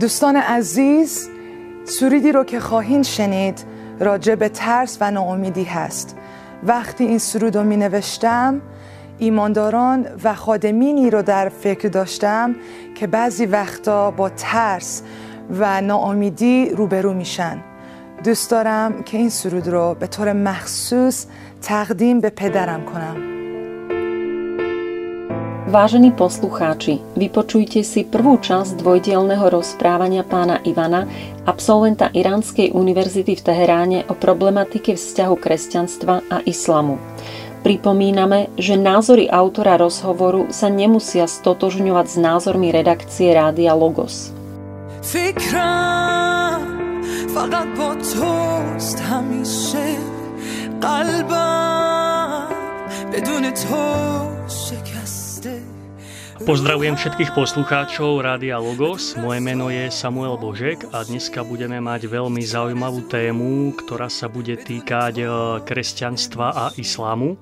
دوستان عزیز، سرودی رو که خواهین شنید راجع به ترس و ناامیدی هست. وقتی این سرود رو می نوشتم ایمانداران و خادمینی رو در فکر داشتم که بعضی وقتا با ترس و ناامیدی روبرو میشن. دوست دارم که این سرود رو به طور مخصوص تقدیم به پدرم کنم. Vážení poslucháči, vypočujte si prvú časť dvojdielneho rozprávania pána Ivana, absolventa Iránskej univerzity v Teheráne o problematike vzťahu kresťanstva a islamu. Pripomíname, že názory autora rozhovoru sa nemusia stotožňovať s názormi redakcie Rádia Logos. Pozdravujem všetkých poslucháčov Rádia Logos. Moje meno je Samuel Božek a dneska budeme mať veľmi zaujímavú tému, ktorá sa bude týkať kresťanstva a islámu.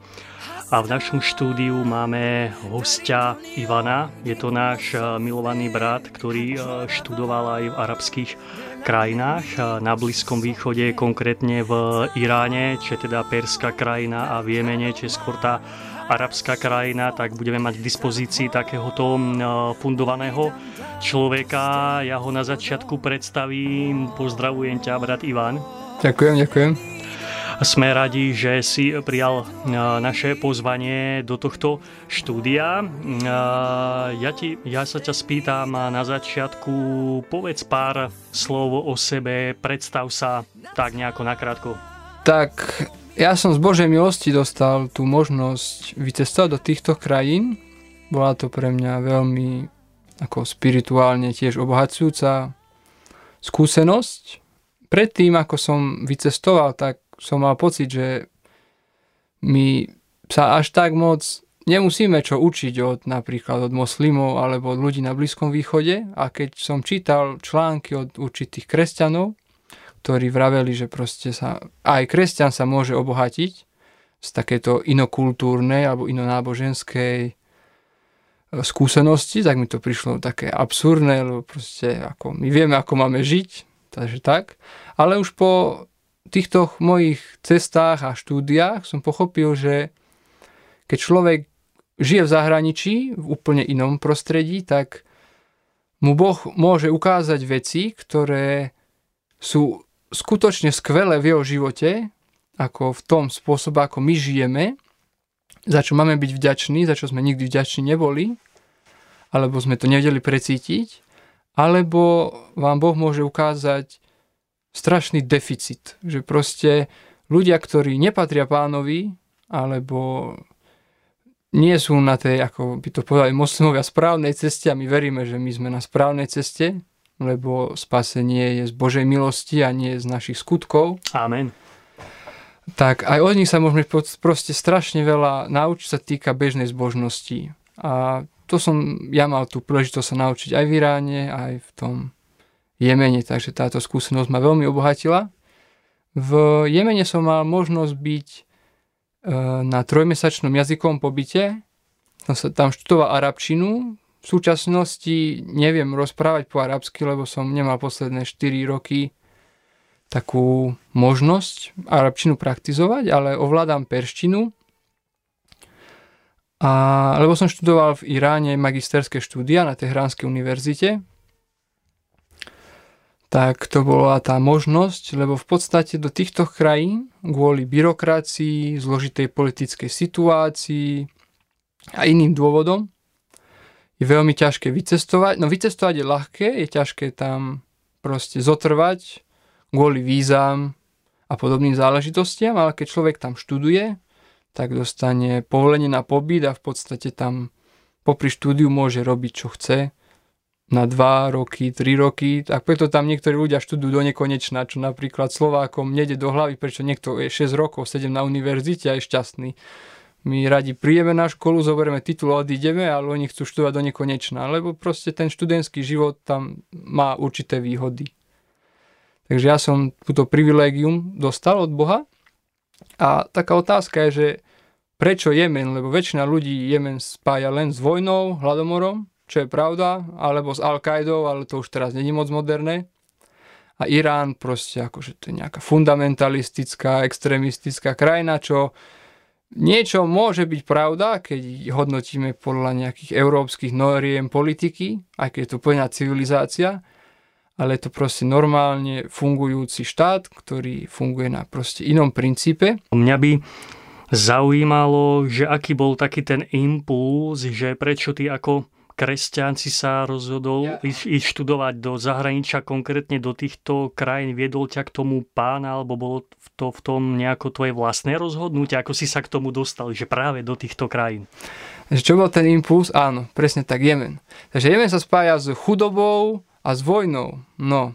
A v našom štúdiu máme hostia Ivana. Je to náš milovaný brat, ktorý študoval aj v arabských krajinách, na Blízkom východe, konkrétne v Iráne, čo je teda perská krajina, a v Jemene, čo je skôr tá arabská krajina. Tak budeme mať k dispozícii takéhoto fundovaného človeka. Ja ho na začiatku predstavím. Pozdravujem ťa, brat Ivan. Ďakujem. Sme radi, že si prijal naše pozvanie do tohto štúdia. Ja sa ťa spýtam na začiatku, povedz pár slov o sebe, predstav sa tak nejako nakrátko. Tak, ja som z Božej milosti dostal tú možnosť vycestovať do týchto krajín. Bola to pre mňa veľmi ako spirituálne tiež obohacujúca skúsenosť. Predtým, ako som vycestoval, tak som mal pocit, že my sa až tak moc nemusíme čo učiť napríklad od moslimov alebo od ľudí na Blízkom východe. A keď som čítal články od určitých kresťanov, ktorí vraveli, že proste sa aj kresťan sa môže obohatiť z takéto inokultúrnej alebo inonáboženskej skúsenosti, tak mi to prišlo také absurdné, lebo proste ako my vieme, ako máme žiť, takže tak. Ale už po týchto mojich cestách a štúdiách som pochopil, že keď človek žije v zahraničí, v úplne inom prostredí, tak mu Boh môže ukázať veci, ktoré sú skutočne skvelé v jeho živote, ako v tom spôsobe, ako my žijeme, za čo máme byť vďační, za čo sme nikdy vďační neboli, alebo sme to nevedeli precítiť, alebo vám Boh môže ukázať strašný deficit, že proste ľudia, ktorí nepatria pánovi, alebo nie sú na tej, ako by to povedali moslimovia, správnej ceste, a my veríme, že my sme na správnej ceste, lebo spasenie je z Božej milosti a nie z našich skutkov. Amen. Tak aj od nich sa môžeme proste strašne veľa naučiť, sa týka bežnej zbožnosti. A to ja mal tú príležitosť sa naučiť aj v Iráne, aj v tom Jemene, takže táto skúsenosť ma veľmi obohatila. V Jemene som mal možnosť byť na 3-mesačnom jazykovom pobyte. Tam študoval arabčinu. V súčasnosti neviem rozprávať po arabsky, lebo som nemal posledné 4 roky takú možnosť arabčinu praktizovať, ale ovládam perštinu. Lebo som študoval v Iráne magisterské štúdia na Tehránskej univerzite, tak to bola tá možnosť, lebo v podstate do týchto krajín kvôli byrokracii, zložitej politickej situácii a iným dôvodom je veľmi ťažké vycestovať. No vycestovať je ľahké, je ťažké tam proste zotrvať kvôli vízam a podobným záležitostiam, ale keď človek tam študuje, tak dostane povolenie na pobyt a v podstate tam popri štúdiu môže robiť, čo chce, na 2 roky, 3 roky. Tak preto tam niektorí ľudia študujú do nekonečna, čo napríklad Slovákom nejde do hlavy, prečo niekto je 6 rokov, 7 na univerzite a je šťastný. My radi príjeme na školu, zoberieme titul a odídeme, ale oni chcú študovať do nekonečna, lebo proste ten študentský život tam má určité výhody. Takže ja som túto privilégium dostal od Boha. A taká otázka je, že prečo Jemen? Lebo väčšina ľudí Jemen spája len s vojnou, hladomorom, čo je pravda, alebo s Al-Kaidou, ale to už teraz není moc moderné. A Irán proste akože to je nejaká fundamentalistická, extrémistická krajina, čo niečo môže byť pravda, keď hodnotíme podľa nejakých európskych noriem politiky, aj keď je to plná civilizácia, ale je to proste normálne fungujúci štát, ktorý funguje na proste inom princípe. Mňa by zaujímalo, že aký bol taký ten impuls, že prečo ty ako kresťan si sa rozhodol ísť študovať do zahraničia, konkrétne do týchto krajín, viedol ťa k tomu pán, alebo bolo to v tom nejako tvoje vlastné rozhodnutie, ako si sa k tomu dostal, že práve do týchto krajín? Čo bol ten impuls? Áno, presne tak, Jemen. Takže Jemen sa spája s chudobou a s vojnou, no.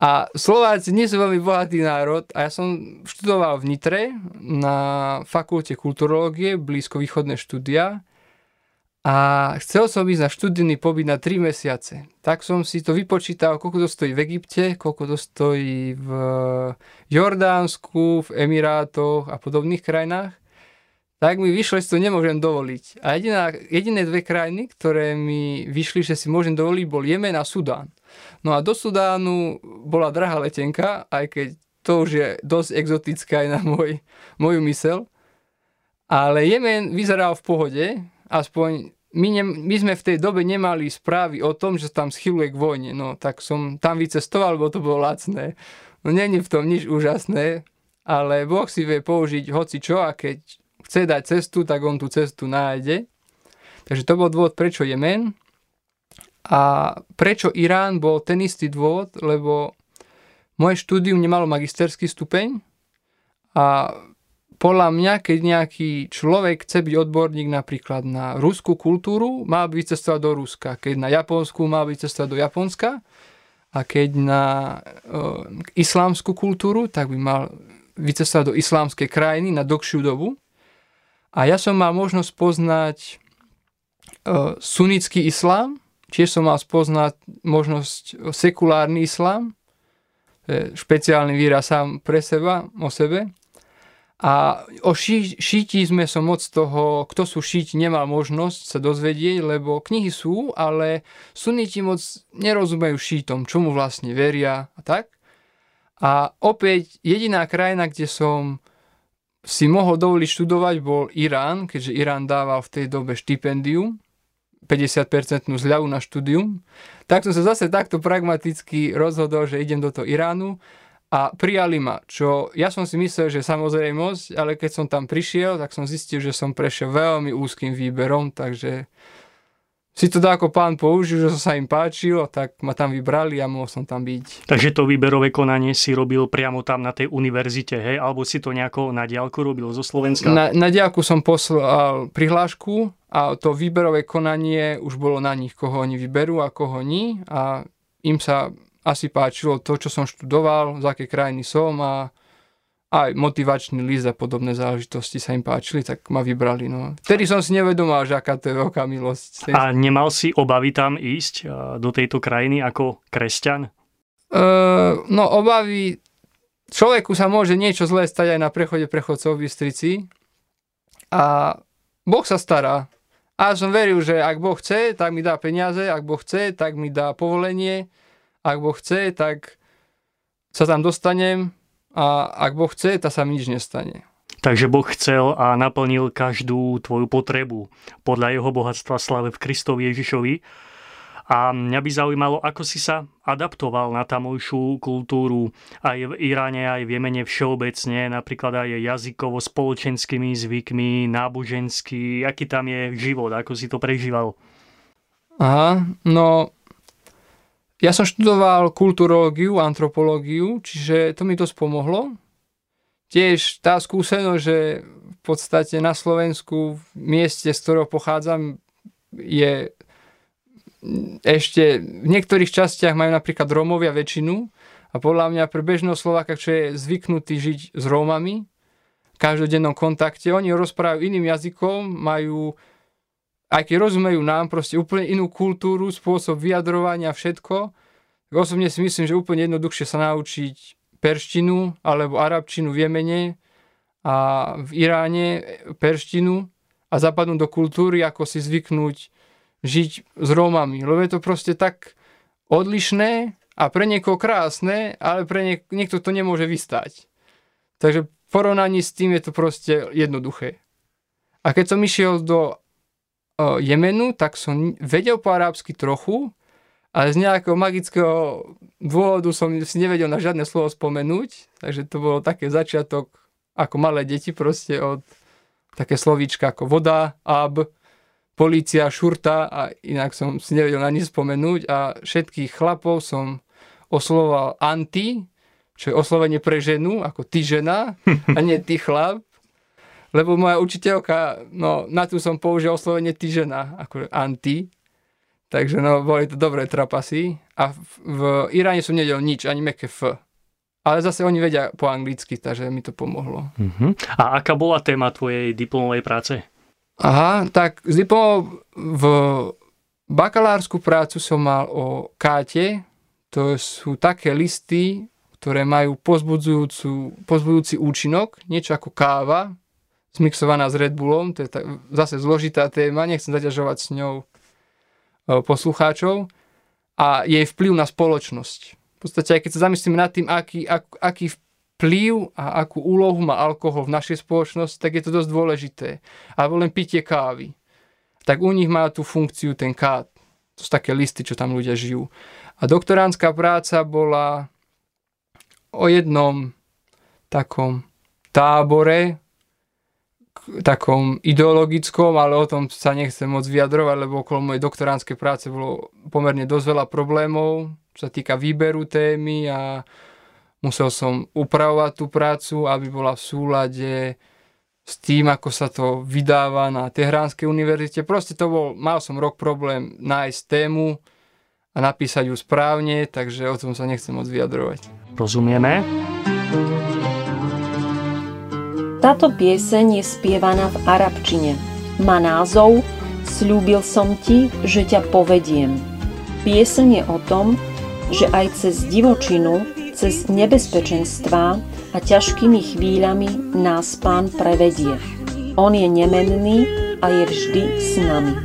A Slováci nie sú veľmi bohatý národ a ja som študoval v Nitre na fakulte kulturológie, blízkovýchodné štúdia a chcel som ísť na študijný pobyt na 3 mesiace. Tak som si to vypočítal, koľko to stojí v Egypte, koľko to stojí v Jordánsku, v Emirátoch a podobných krajinách. Tak mi vyšlo, že si to nemôžem dovoliť. A jediné dve krajiny, ktoré mi vyšli, že si môžem dovoliť, bol Jemen a Sudán. No a do Sudánu bola drahá letenka, aj keď to už je dosť exotická aj na moju myseľ. Ale Jemen vyzeral v pohode, aspoň my sme v tej dobe nemali správy o tom, že tam schyluje k vojne. No tak som tam vycestoval, lebo to bolo lacné. No nie je v tom nič úžasné, ale Boh si vie použiť hoci čo a keď chce dať cestu, tak on tú cestu nájde. Takže to bol dôvod, prečo Jemen. A prečo Irán bol ten istý dôvod, lebo moje štúdium nemalo magisterský stupeň a podľa mňa, keď nejaký človek chce byť odborník napríklad na ruskú kultúru, má byť cestovať do Ruska. Keď na japonskú, má byť cestovať do Japonska. A keď na islámskú kultúru, tak by mal vycestovať do islámskej krajiny na dlhšiu dobu. A ja som mal možnosť poznať sunnický islám, tiež som mal poznať možnosť sekulárny islám, špeciálny výraz sám pre seba, o sebe. A o šítizme som moc toho, kto sú šíti, nemal možnosť sa dozvedieť, lebo knihy sú, ale sunniti moc nerozumejú šítom, čomu vlastne veria a tak. A opäť jediná krajina, kde som si mohol dovoliť študovať, bol Irán, keďže Irán dával v tej dobe štipendium, 50% zľavu na štúdium. Tak som sa zase takto pragmaticky rozhodol, že idem do toho Iránu a prijali ma, čo ja som si myslel, že samozrejmosť, ale keď som tam prišiel, tak som zistil, že som prešiel veľmi úzkým výberom, takže si to dá ako pán použil, že sa im páčilo, tak ma tam vybrali a mohol som tam byť. Takže to výberové konanie si robil priamo tam na tej univerzite, hej? Alebo si to nejako na diaľku robil zo Slovenska? Na diaľku som poslal prihlášku a to výberové konanie už bolo na nich, koho oni vyberú a koho nie. A im sa asi páčilo to, čo som študoval, z aké krajiny som a aj motivačný list a podobné záležitosti sa im páčili, tak ma vybrali. No. Vtedy som si nevedomal, že aká to je veľká milosť. A nemal si obavy tam ísť do tejto krajiny ako kresťan? No obavy... Človeku sa môže niečo zlé stať aj na prechode prechodcov v Bystrici. A Boh sa stará. A som veril, že ak Boh chce, tak mi dá peniaze. Ak Boh chce, tak mi dá povolenie. Ak Boh chce, tak sa tam dostanem. A ak Boh chce, tá sa mi nič nestane. Takže Boh chcel a naplnil každú tvoju potrebu podľa jeho bohatstva slave v Kristovi Ježišovi. A mňa by zaujímalo, ako si sa adaptoval na tamojšiu kultúru aj v Iráne, aj v Jemene všeobecne, napríklad aj jazykovo, spoločenskými zvykmi, náboženský, aký tam je život, ako si to prežíval? Aha, no... Ja som študoval kulturológiu, antropológiu, čiže to mi dosť pomohlo. Tiež tá skúsenosť, že v podstate na Slovensku, v mieste, z ktorého pochádzam, je ešte v niektorých častiach majú napríklad Rómovia väčšinu a podľa mňa pre bežného Slováka, čo je zvyknutý žiť s Rómami v každodennom kontakte, oni rozprávajú iným jazykom, majú... Aj keď rozumejú nám proste úplne inú kultúru, spôsob vyjadrovania, všetko, tak osobne si myslím, že úplne jednoduchšie sa naučiť perštinu alebo arabčinu v Jemene a v Iráne perštinu a zapadnúť do kultúry, ako si zvyknúť žiť s Rómami, lebo je to proste tak odlišné a pre niekoho krásne, ale pre niekto to nemôže vystať. Takže v porovnaní s tým je to proste jednoduché. A keď som išiel do Jemenu, tak som vedel po arábsky trochu, ale z nejakého magického dôvodu som si nevedel na žiadne slovo spomenúť, takže to bolo také začiatok ako malé deti, proste od také slovíčka ako voda, ab, polícia, šurta a inak som si nevedel na nič spomenúť a všetkých chlapov som oslovoval anti, čo je oslovenie pre ženu, ako ty žena a nie ty chlap, lebo moja učiteľka, no na tú som použil oslovenie ty žena, ako anti. Takže no, boli to dobré trapasy. A v Iráne som nedel nič, ani meké F. Ale zase oni vedia po anglicky, takže mi to pomohlo. Uh-huh. A aká bola téma tvojej diplomovej práce? Aha, tak z diplomov v bakalárskú prácu som mal o káte. To sú také listy, ktoré majú pozbudzujúci účinok. Niečo ako káva, zmixovaná s Red Bullom. To je zase zložitá téma, nechcem zaťažovať s ňou poslucháčov a jej vplyv na spoločnosť. V podstate, aj keď sa zamyslíme nad tým, aký vplyv a akú úlohu má alkohol v našej spoločnosti, tak je to dosť dôležité. Alebo len pitie kávy. Tak u nich má tú funkciu ten kát. To sú také listy, čo tam ľudia žijú. A doktoránska práca bola o jednom takom tábore, takom ideologickom, ale o tom sa nechcem moc vyjadrovať, lebo okolo mojej doktoránskej práce bolo pomerne dosť veľa problémov, čo sa týka výberu témy a musel som upravovať tú prácu, aby bola v súlade s tým, ako sa to vydáva na Tehránskej univerzite. Proste mal som rok problém nájsť tému a napísať ju správne, takže o tom sa nechcem moc vyjadrovať. Rozumieme? Táto pieseň je spievaná v arabčine. Má názov Sľúbil som ti, že ťa povediem. Pieseň je o tom, že aj cez divočinu, cez nebezpečenstvá a ťažkými chvíľami nás Pán prevedie. On je nemenný a je vždy s nami.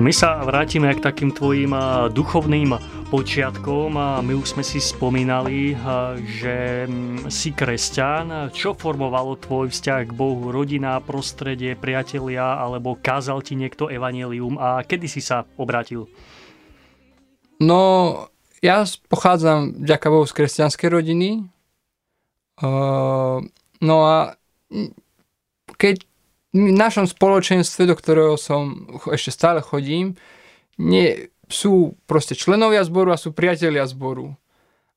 My sa vrátime k takým tvojim duchovným počiatkom. My už sme si spomínali, že si kresťan. Čo formovalo tvoj vzťah k Bohu? Rodina, prostredie, priatelia, alebo kázal ti niekto evanjelium? A kedy si sa obrátil? No, ja pochádzam vďaka Bohu z kresťanskej rodiny. No a keď v našom spoločenstve, do ktorého som ešte stále chodím, sú proste členovia zboru a sú priatelia zboru.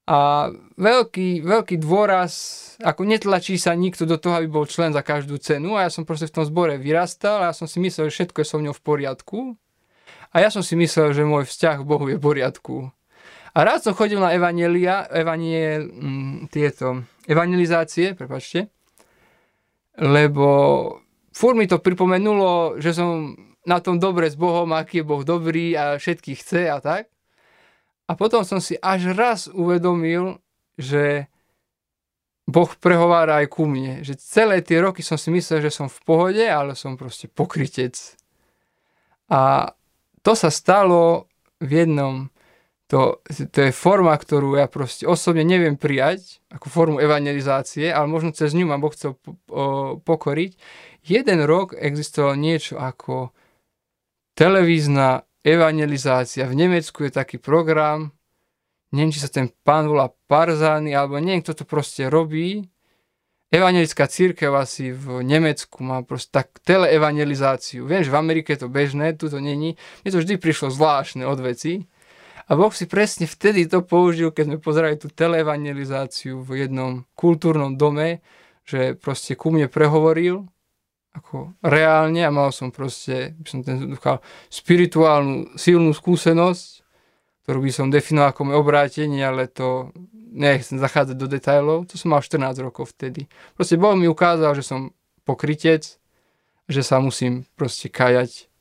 A veľký dôraz, ako netlačí sa nikto do toho, aby bol člen za každú cenu. A ja som proste v tom zbore vyrastal a ja som si myslel, že všetko je so mňou v poriadku. A ja som si myslel, že môj vzťah k Bohu je v poriadku. A rád som chodil na evangelizácie, prepáčte, lebo fúr mi to pripomenulo, že som na tom dobre s Bohom, aký je Boh dobrý a všetkých chce a tak. A potom som si až raz uvedomil, že Boh prehovára aj ku mne. Že celé tie roky som si myslel, že som v pohode, ale som proste pokrytec. A to sa stalo v jednom To je forma, ktorú ja proste osobne neviem prijať, ako formu evangelizácie, ale možno cez ňu ma Boh chcel pokoriť. Jeden rok existovalo niečo ako televízna evangelizácia. V Nemecku je taký program, neviem, či sa ten pán volá Parzány, alebo neviem, kto to proste robí. Evangelická cirkev asi v Nemecku má proste tak teleevangelizáciu. Viem, že v Amerike je to bežné, tu to není. Mne to vždy prišlo zvláštne od veci. A Boh si presne vtedy to použil, keď sme pozerali tú teleevangelizáciu v jednom kultúrnom dome, že proste ku mne prehovoril, ako reálne, a mal som proste, by som ten duchal, spirituálnu, silnú skúsenosť, ktorú by som definoval ako moje obrátenie, ale to nechcem zachádzať do detailov, to som mal 14 rokov vtedy. Proste Boh mi ukázal, že som pokrytec, že sa musím proste kajať.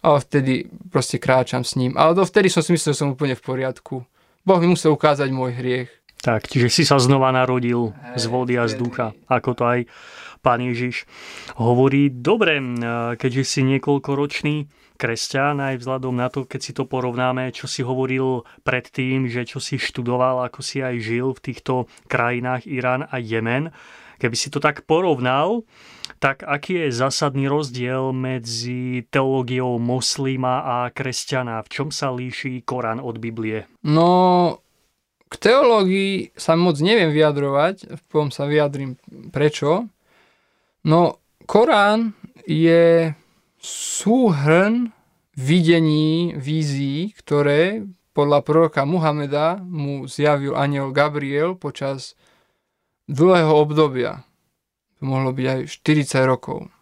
A vtedy proste kráčam s ním. Ale dovtedy som si myslel, že som úplne v poriadku. Boh mi musel ukázať môj hriech. Tak, čiže si sa znova narodil z vody a z ducha, ako to aj Pán Ježiš hovorí. Dobre, keďže si niekoľkoročný kresťan, aj vzhľadom na to, keď si to porovnáme, čo si hovoril predtým, že čo si študoval, ako si aj žil v týchto krajinách Irán a Jemen, keby si to tak porovnal, tak aký je zásadný rozdiel medzi teológiou moslima a kresťana? V čom sa líši Korán od Biblie? No, k teológii sa moc neviem vyjadrovať, v tom sa vyjadrím prečo. No, Korán je súhrn videní, vízií, ktoré podľa proroka Muhammeda mu zjavil anjel Gabriel počas dlhého obdobia. To mohlo byť aj 40 rokov.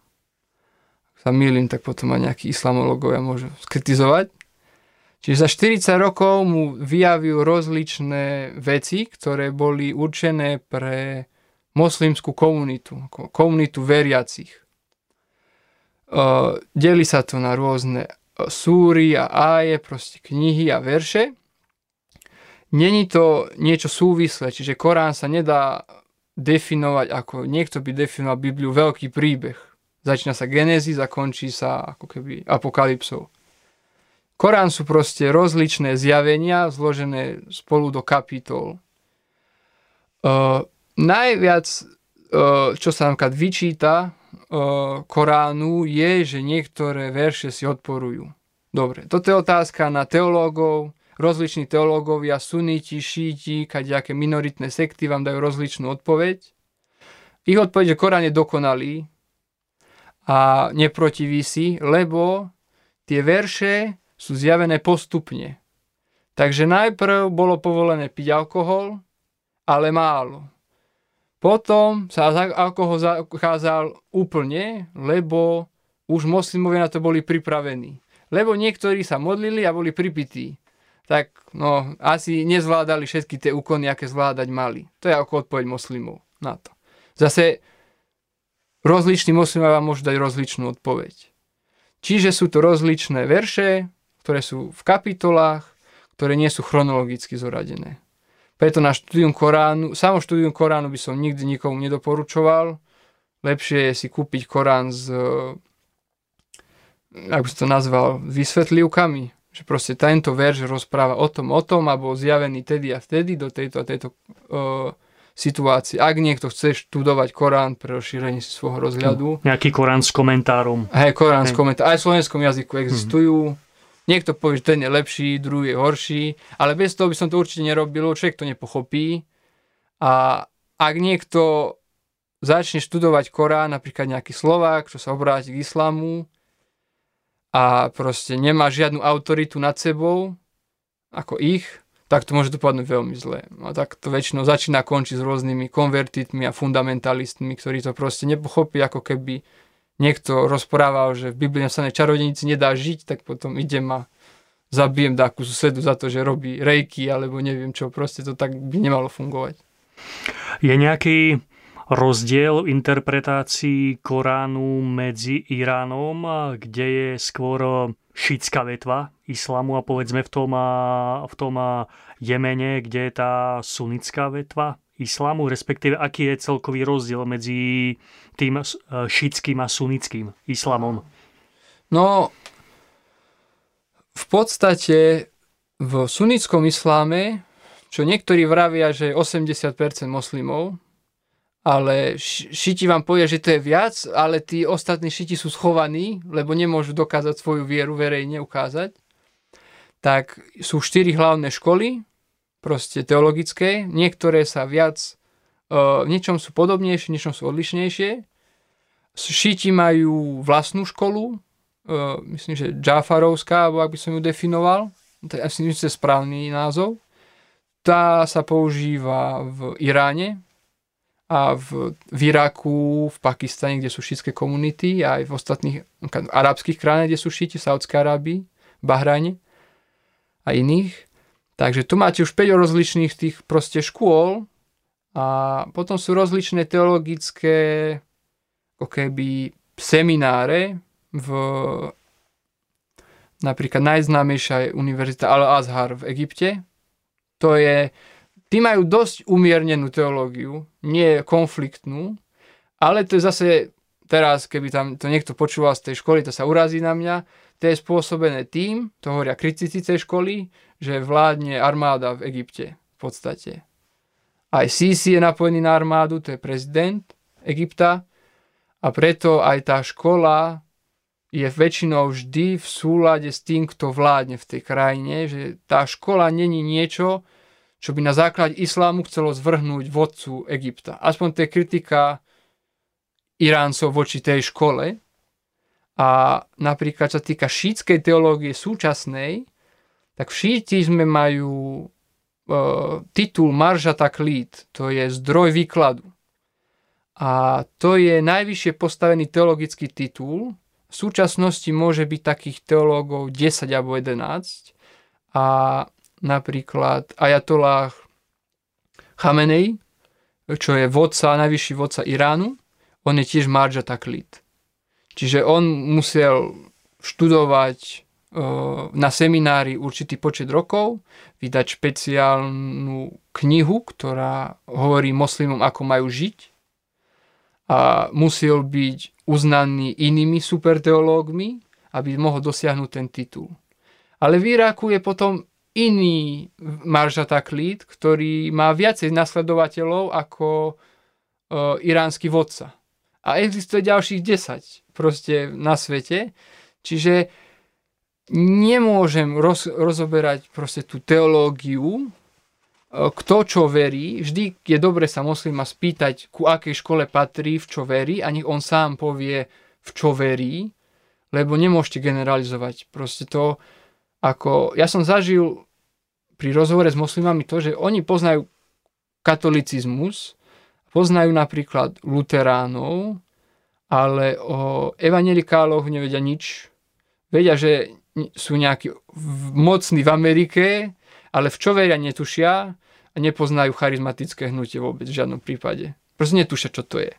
Ak sa mýlim, tak potom aj nejakí islamológovia môžu skritizovať. Čiže za 40 rokov mu vyjavil rozličné veci, ktoré boli určené pre moslimskú komunitu, ako komunitu veriacich. Delí sa to na rôzne súry a áje, proste knihy a verše. Není to niečo súvislé, čiže Korán sa nedá definovať ako, niekto by definoval Bibliu veľký príbeh. Začína sa Genézis a končí sa ako keby apokalypsou. Korán sú proste rozličné zjavenia zložené spolu do kapitol. Najviac, čo sa nám vyčíta Koránu, je, že niektoré verše si odporujú. Dobre, toto je otázka na teológov. Rozliční teológovia, sunniti, šíti, kadejaké minoritné sekty vám dajú rozličnú odpoveď. Ich odpoveď, že Korán je dokonalý a neprotiví si, lebo tie verše sú zjavené postupne. Takže najprv bolo povolené piť alkohol, ale málo. Potom sa alkohol zakázal úplne, lebo už moslimovia na to boli pripravení. Lebo niektorí sa modlili a boli pripití. Tak no, asi nezvládali všetky tie úkony, aké zvládať mali. To je ako odpoveď moslimov na to. Zase rozliční moslimovia vám môžu dať rozličnú odpoveď. Čiže sú to rozličné verše, ktoré sú v kapitolách, ktoré nie sú chronologicky zoradené. Preto na štúdium Koránu, samo štúdium Koránu by som nikdy nikomu nedoporučoval. Lepšie je si kúpiť Korán s, ako som to nazval, vysvetlivkami. Že proste tento verš rozpráva o tom a bol zjavený tedy a vtedy do tejto a tejto situácie. Ak niekto chce študovať Korán pre rozšírenie svojho rozhľadu. Nejaký Korán s komentárom. Hej, Korán s komentárom. Aj v slovenskom jazyku existujú. Niekto povie, že ten je lepší, druhý je horší, ale bez toho by som to určite nerobil, človek to nepochopí. A ak niekto začne študovať Korán, napríklad nejaký Slovák, čo sa obráti k islamu, a proste nemá žiadnu autoritu nad sebou, ako ich, tak to môže dopadnúť veľmi zle. A tak to väčšinou začína končiť s rôznymi konvertitmi a fundamentalistmi, ktorí to proste nepochopí, ako keby niekto rozprával, že v Biblii napísané čarodejníci nedá žiť, tak potom idem a zabijem dáku susedu za to, že robí rejky, alebo neviem čo, proste to tak by nemalo fungovať. Je nejaký rozdiel interpretácií Koránu medzi Iránom, kde je skôr šítska vetva islamu a povedzme v tom Jemene, kde je tá sunnická vetva islamu, respektíve aký je celkový rozdiel medzi tým šítským a sunnickým islamom? No, v podstate v V sunnickom isláme, čo niektorí vravia, že je 80% moslimov, ale šiti vám povie, že to je viac, ale tí ostatní šiti sú schovaní, lebo nemôžu dokázať svoju vieru verejne ukázať. Tak sú 4 hlavné školy, proste teologické, niektoré sa viac, v niečom sú podobnejšie, v niečom sú odlišnejšie. Šíti majú vlastnú školu, myslím, že Džafarovská, alebo ak by som ju definoval, to je asi správny názov. Tá sa používa v Iráne a v Iraku, v Pakistane, kde sú šítske komunity, aj v ostatných arabských krajinách, kde sú šíti, v Saúdskej Arábii, Bahrajne a iných. Takže tu máte už 5 rozličných tých proste škôl a potom sú rozličné teologické semináre v napríklad najznámejšia je univerzita Al-Azhar v Egypte. Tí majú dosť umiernenú teológiu, nie konfliktnú, ale to je zase, teraz keby tam to niekto počúval z tej školy, to sa urazí na mňa, to je spôsobené tým, to hovoria kritici tej školy, že vládne armáda v Egypte v podstate. Aj Sisi je napojený na armádu, to je prezident Egypta, a preto aj tá škola je väčšinou vždy v súlade s tým, kto vládne v tej krajine, že tá škola není niečo, čo by na základe islámu chcelo zvrhnúť vodcu Egypta. Aspoň to je kritika Iráncov voči tej škole. A napríklad, čo sa týka šítskej teológie súčasnej, tak v šítizme majú titul Marja Taklid, to je zdroj výkladu. A to je najvyššie postavený teologický titul. V súčasnosti môže byť takých teológov 10 alebo 11. A napríklad ajatolách Chamenei, čo je najvyšší vodca Iránu, on je tiež Marja Taklid. Čiže on musel študovať na seminári určitý počet rokov, vydať špeciálnu knihu, ktorá hovorí moslimom, ako majú žiť. A musel byť uznaný inými superteológmi, aby mohol dosiahnuť ten titul. Ale v Iraku je potom iný Marja Taklid, ktorý má viacej nasledovateľov ako iránsky vodca. A existuje ďalších 10 proste na svete. Čiže nemôžem rozoberať proste tú teológiu, kto čo verí, vždy je dobre sa moslima spýtať, ku akej škole patrí, v čo verí, a nech on sám povie, v čo verí, lebo nemôžete generalizovať. Proste to, ako ja som zažil pri rozhovore s moslimami to, že oni poznajú katolicizmus, poznajú napríklad luteránov, ale o evangelikáloch nevedia nič. Vedia, že sú nejakí mocní v Amerike, ale v čo veria netušia a nepoznajú charizmatické hnutie vôbec v žiadnom prípade. Proste netušia, čo to je.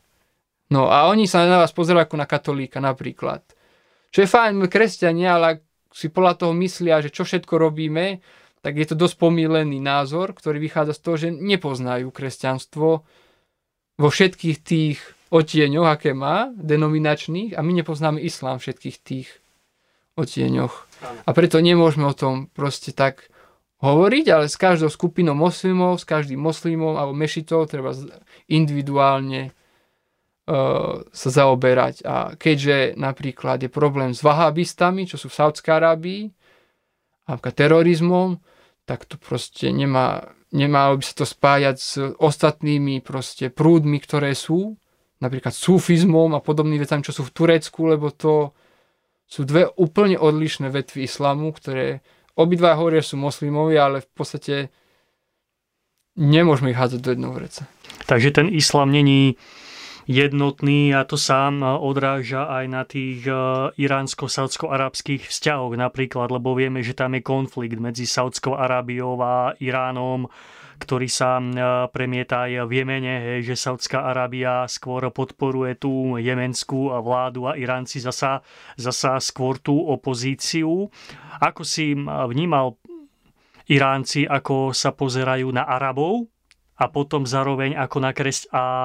No a oni sa na vás pozerajú ako na katolíka napríklad. Čo je fajn, kresťania, ale si podľa toho myslia, že čo všetko robíme, tak je to dosť pomýlený názor, ktorý vychádza z toho, že nepoznajú kresťanstvo vo všetkých tých odtieňoch, aké má, denominačných, a my nepoznáme islám všetkých tých odtieňoch. A preto nemôžeme o tom proste tak hovoriť, ale s každou skupinou moslimov, s každým moslimom alebo mešitou treba individuálne sa zaoberať. A keďže napríklad je problém s vahábistami, čo sú v Saúdskej Arábii, a terorizmom, tak to proste nemalo by sa to spájať s ostatnými proste prúdmi, ktoré sú, napríklad sufizmom a podobnými vecami, čo sú v Turecku, lebo to sú dve úplne odlišné vetvy islamu, ktoré obidva hovoria, sú moslimovia, ale v podstate nemôžeme ich hádzať do jednoho vreca. Takže ten islám není jednotný a to sám odráža aj na tých iránsko-saudsko-arábskych vzťahoch napríklad, lebo vieme, že tam je konflikt medzi Saudskou Arábiou a Iránom, ktorý sa premieta aj v Jemene, že Saudská Arábia skôr podporuje tú jemenskú vládu a Iránci zasa skôr tú opozíciu. Ako si vnímal Iránci, ako sa pozerajú na Arabov a potom zároveň ako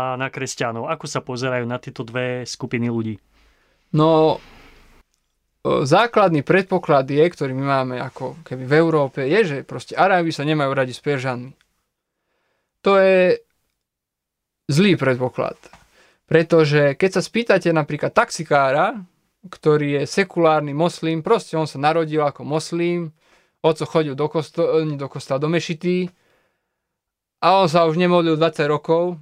na kresťanov? Ako sa pozerajú na tieto dve skupiny ľudí? No, základný predpoklad je, ktorý my máme ako keby v Európe, je, že proste Arábi sa nemajú radi s Peržanmi. To je zlý predpoklad. Pretože keď sa spýtate napríklad taxikára, ktorý je sekulárny moslím, proste on sa narodil ako moslím, oco chodil do mešity a on sa už nemodlil 20 rokov,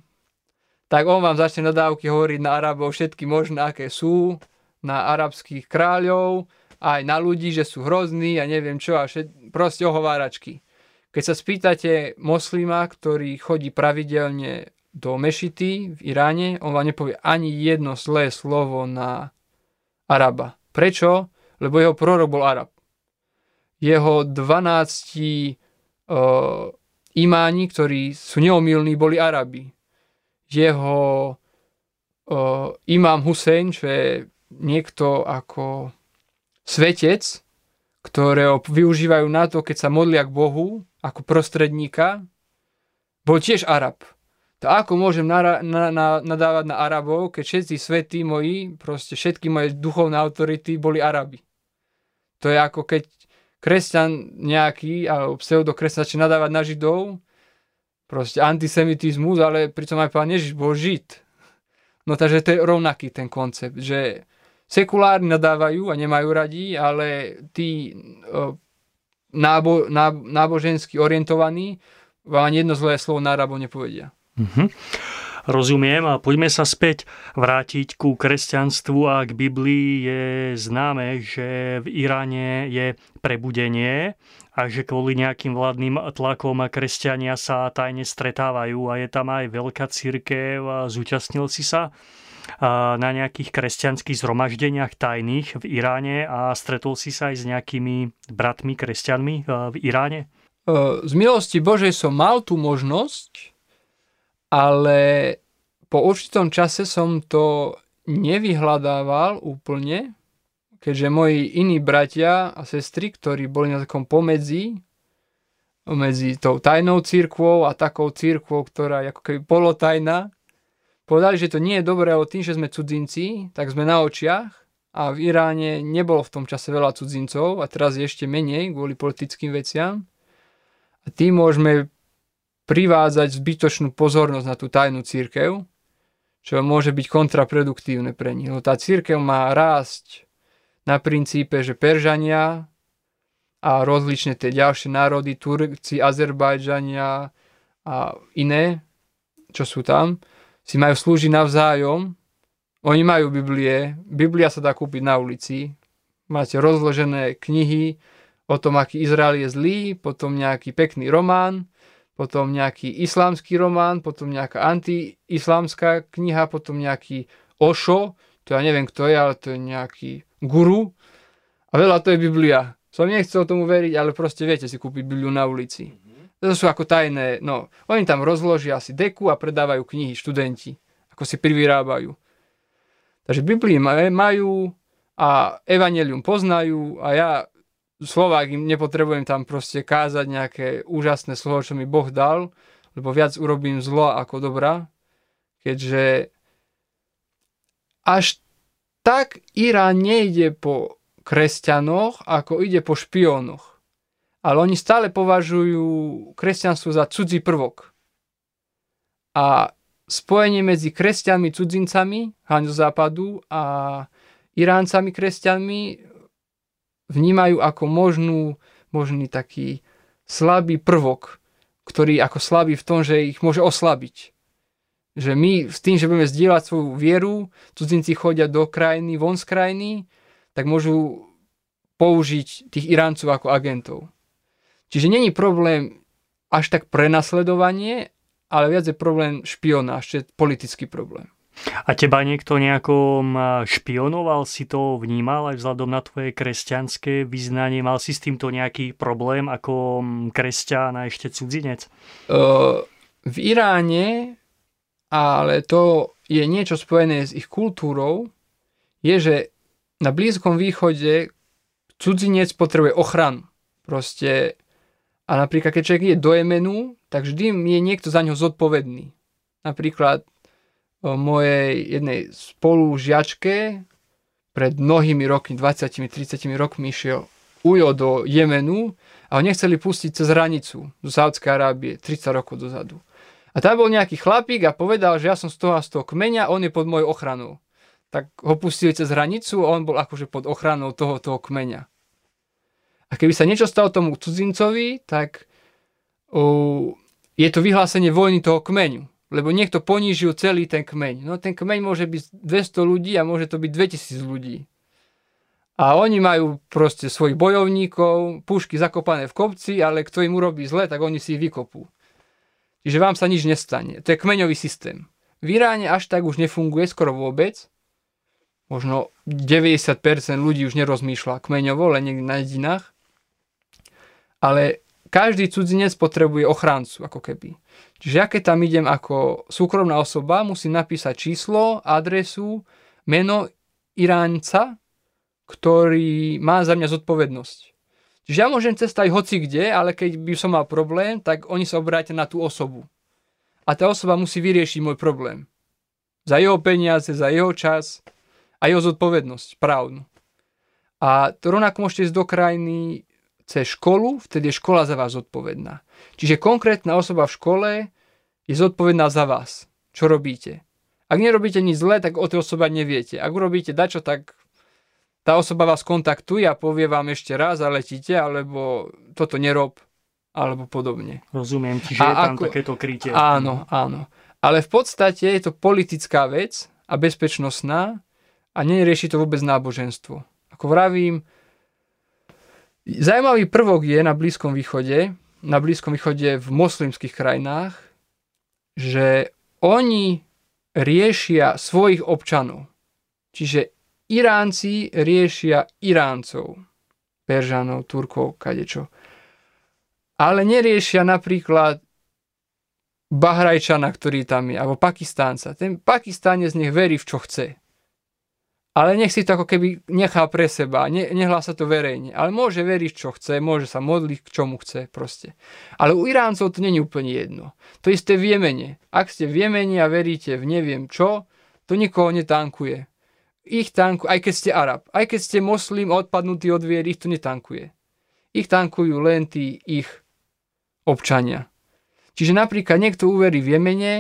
tak on vám začne nadávky hovoriť na Arabov všetky možné, aké sú, na arabských kráľov, aj na ľudí, že sú hrozní a neviem čo, a proste ohováračky. Keď sa spýtate moslima, ktorý chodí pravidelne do mešity v Iráne, on vám nepovie ani jedno zlé slovo na Araba. Prečo? Lebo jeho prorok bol Arab. Jeho 12 imáni, ktorí sú neomilní, boli Arabi. Jeho imám Hussein, čo je niekto ako svetec, ktorého využívajú na to, keď sa modlia k Bohu, ako prostredníka, bol tiež Arab. To ako môžem nadávať na Arabov, keď všetci svätí moji, proste všetky moje duchovné autority boli Arabi. To je ako keď kresťan nejaký, alebo pseudokresťan začne nadávať na Židov, proste antisemitizmus, ale pritom aj Pán Ježiš bol Žid. No takže to je rovnaký ten koncept, že sekulárni nadávajú a nemajú radi, ale tí nábožensky orientovaní vám jedno zlé slovo na Arabov nepovedia. Rozumiem, a poďme sa späť vrátiť ku kresťanstvu a k Biblii. Je známe, že v Iráne je prebudenie a že kvôli nejakým vládnym tlakom kresťania sa tajne stretávajú a je tam aj veľká cirkev. Zúčastnil si sa na nejakých kresťanských zhromaždeniach tajných v Iráne a stretol si sa aj s nejakými bratmi kresťanmi v Iráne? Z milosti Božej som mal tú možnosť, ale po určitom čase som to nevyhľadával úplne, keďže moji iní bratia a sestry, ktorí boli na takom pomedzi, medzi tou tajnou cirkvou a takou cirkvou, ktorá je ako keby polotajná, povedali, že to nie je dobré, ale tým, že sme cudzinci, tak sme na očiach a v Iráne nebolo v tom čase veľa cudzincov a teraz je ešte menej kvôli politickým veciam. A tým môžeme privádzať zbytočnú pozornosť na tú tajnú cirkev, čo môže byť kontraproduktívne pre nich. Lebo tá cirkev má rásť na princípe, že Peržania a rozličné tie ďalšie národy, Turci, Azerbajdžania a iné, čo sú tam, si majú slúžiť navzájom. Oni majú Biblie. Biblia sa dá kúpiť na ulici. Máte rozložené knihy o tom, aký Izrael je zlý, potom nejaký pekný román, potom nejaký islámsky román, potom nejaká antiislámska kniha, potom nejaký Osho, to ja neviem kto je, ale to je nejaký guru a veľa to je Biblia. Som nechcel tomu veriť, ale proste viete si kúpiť Bibliu na ulici. To sú ako tajné, no, oni tam rozložia asi deku a predávajú knihy študenti, ako si privyrábajú. Takže Biblii majú a evanjelium poznajú a ja Slovák im nepotrebujem tam proste kázať nejaké úžasné slovo, čo mi Boh dal, lebo viac urobím zlo ako dobra, keďže až tak Irán nejde po kresťanoch, ako ide po špiónoch. Ale oni stále považujú kresťanstvo za cudzí prvok. A spojenie medzi kresťanmi, cudzincami, hlavne zo západu, a Iráncami, kresťanmi, vnímajú ako možný taký slabý prvok, ktorý ako slabý v tom, že ich môže oslabiť. Že my s tým, že budeme zdieľať svoju vieru, cudzinci chodia do krajiny, von z krajiny, tak môžu použiť tých Iráncov ako agentov. Čiže není problém až tak prenasledovanie, ale viac je problém špionáž, čo je politický problém. A teba niekto nejakom špionoval, si to vnímal aj vzhľadom na tvoje kresťanské vyznanie? Mal si s týmto nejaký problém ako kresťan a ešte cudzinec? V Iráne, ale to je niečo spojené s ich kultúrou, je, že na Blízkom východe cudzinec potrebuje ochranu. Proste, a napríklad, keď človek ide do Jemenu, tak vždy je niekto za ňo zodpovedný. Napríklad mojej jednej spolužiačke pred mnohými rokmi, 20-30 rokmi išiel ujo do Jemenu a ho nechceli pustiť cez hranicu do Saúdskej Arábie 30 rokov dozadu. A tam bol nejaký chlapík a povedal, že ja som z toho kmeňa, on je pod mojou ochranou. Tak ho pustili cez hranicu a on bol akože pod ochranou toho kmeňa. A keby sa niečo stalo tomu cudzincovi, tak je to vyhlásenie vojny toho kmeňu. Lebo niekto ponížil celý ten kmeň. No ten kmeň môže byť 200 ľudí a môže to byť 2000 ľudí. A oni majú proste svojich bojovníkov, pušky zakopané v kopci, ale kto im urobí zle, tak oni si ich vykopú. Čiže vám sa nič nestane. To je kmeňový systém. V Iráne až tak už nefunguje skoro vôbec. Možno 90% ľudí už nerozmýšľa kmeňovo, len niekde na jedinách. Ale každý cudzinec potrebuje ochrancu, ako keby. Čiže ja keď tam idem ako súkromná osoba, musím napísať číslo, adresu, meno Iránca, ktorý má za mňa zodpovednosť. Čiže ja môžem cestovať hocikde, ale keď by som mal problém, tak oni sa obrátia na tú osobu. A tá osoba musí vyriešiť môj problém. Za jeho peniaze, za jeho čas a jeho zodpovednosť právnu. A to rovnako môžete ísť do krajiny cez školu, vtedy je škola za vás zodpovedná. Čiže konkrétna osoba v škole je zodpovedná za vás, čo robíte. Ak nerobíte nič zlé, tak o tej osobe neviete. Ak urobíte dačo, tak tá osoba vás kontaktuje a povie vám ešte raz a letíte, alebo toto nerob, alebo podobne. Rozumiem ti, že je tam takéto krytie. Áno, áno. Ale v podstate je to politická vec a bezpečnostná a nerieši to vôbec náboženstvo. Ako vravím, zaujímavý prvok je na Blízkom východe v moslimských krajinách, že oni riešia svojich občanov. Čiže Iránci riešia Iráncov, Peržanov, Turkov, kadečo. Ale neriešia napríklad Bahrajčana, ktorý tam je, alebo Pakistánca. Ten Pakistánec nech verí v čo chce. Ale nech si to ako keby nechá pre seba, nehlása to verejne. Ale môže veriť čo chce, môže sa modliť k čomu chce proste. Ale u Iráncov to nie je úplne jedno. To isté v Jemene. Ak ste v Jemene a veríte v neviem čo, to nikoho netankuje. Ich tankujú, aj keď ste Arab, aj keď ste moslim odpadnutí od viery, ich to netankuje. Ich tankujú len tí ich občania. Čiže napríklad niekto uverí v Jemene,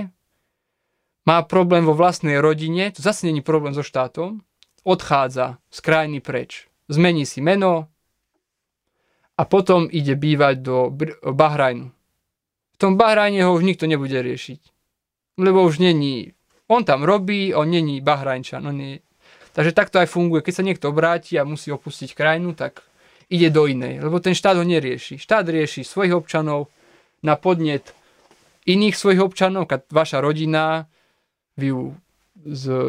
má problém vo vlastnej rodine, to zase nie je problém so štátom, odchádza z krajiny preč, zmení si meno a potom ide bývať do Bahrajnu. V tom Bahrajne ho už nikto nebude riešiť, lebo už není, on tam robí, on není Bahrajnčan, on je. Takže takto aj funguje. Keď sa niekto obráti a musí opustiť krajinu, tak ide do inej. Lebo ten štát ho nerieši. Štát rieši svojich občanov na podnet iných svojich občanov. Keď vaša rodina, vy ju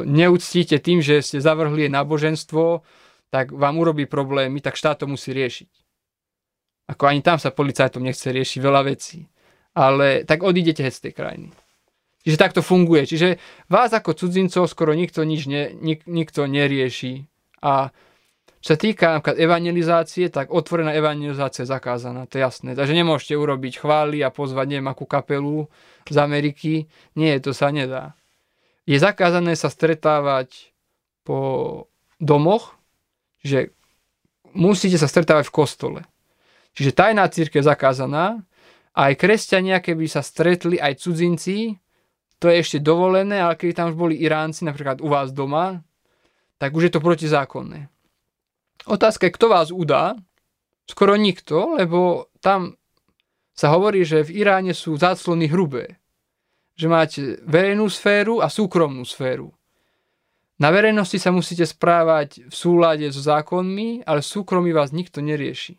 neuctíte tým, že ste zavrhli jej náboženstvo, tak vám urobí problémy, tak štát to musí riešiť. Ako ani tam sa policajtom nechce riešiť veľa vecí. Ale tak odídete z tej krajiny. Čiže takto funguje. Čiže vás ako cudzincov skoro nikto nerieši. A čo sa týka napríklad evangelizácie, tak otvorená evangelizácia je zakázaná. To je jasné. Takže nemôžete urobiť chvály a pozvať neviem akú kapelu z Ameriky. Nie, to sa nedá. Je zakázané sa stretávať po domoch, že musíte sa stretávať v kostole. Čiže tajná cirkev je zakázaná. Aj kresťania, keby sa stretli, aj cudzinci, to je ešte dovolené, ale keď tam už boli Iránci, napríklad u vás doma, tak už je to protizákonné. Otázka je, kto vás udá? Skoro nikto, lebo tam sa hovorí, že v Iráne sú záclony hrubé. Že máte verejnú sféru a súkromnú sféru. Na verejnosti sa musíte správať v súlade so zákonmi, ale súkromí vás nikto nerieši.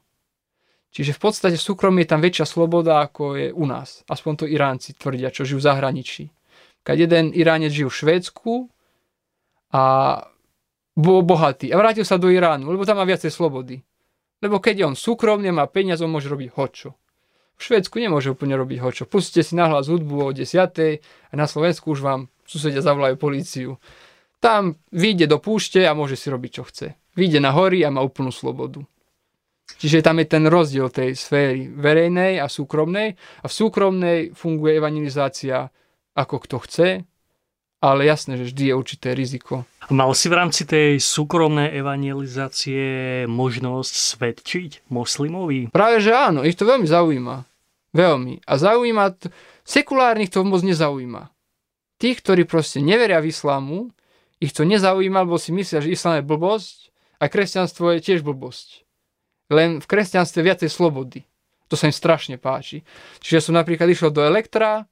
Čiže v podstate v súkromí je tam väčšia sloboda, ako je u nás. Aspoň to Iránci tvrdia, čo žijú v zahraničí. Keď jeden Iránec žil v Švédsku a bol bohatý a vrátil sa do Iránu, lebo tam má viacej slobody. Lebo keď je on súkromný, má peniaz, on môže robiť hočo. V Švédsku nemôže úplne robiť hočo. Pustite si nahlas hudbu o 10:00 a na Slovensku už vám susedia zavolajú políciu. Tam vyjde do púšte a môže si robiť, čo chce. Vyjde na hory a má úplnú slobodu. Čiže tam je ten rozdiel tej sféry verejnej a súkromnej. A v súkromnej funguje evangelizácia ako kto chce Ale jasné, že vždy je určité riziko. Mal si v rámci tej súkromnej evangelizácie možnosť svedčiť moslimovi? Práve že áno, ich to veľmi zaujíma. Veľmi. A zaujíma, sekulárnych to moc nezaujíma. Tých, ktorí proste neveria v islámu, ich to nezaujíma, lebo si myslia, že islám je blbosť a kresťanstvo je tiež blbosť. Len v kresťanstve viacej slobody. To sa im strašne páči. Čiže som napríklad išiel do Elektra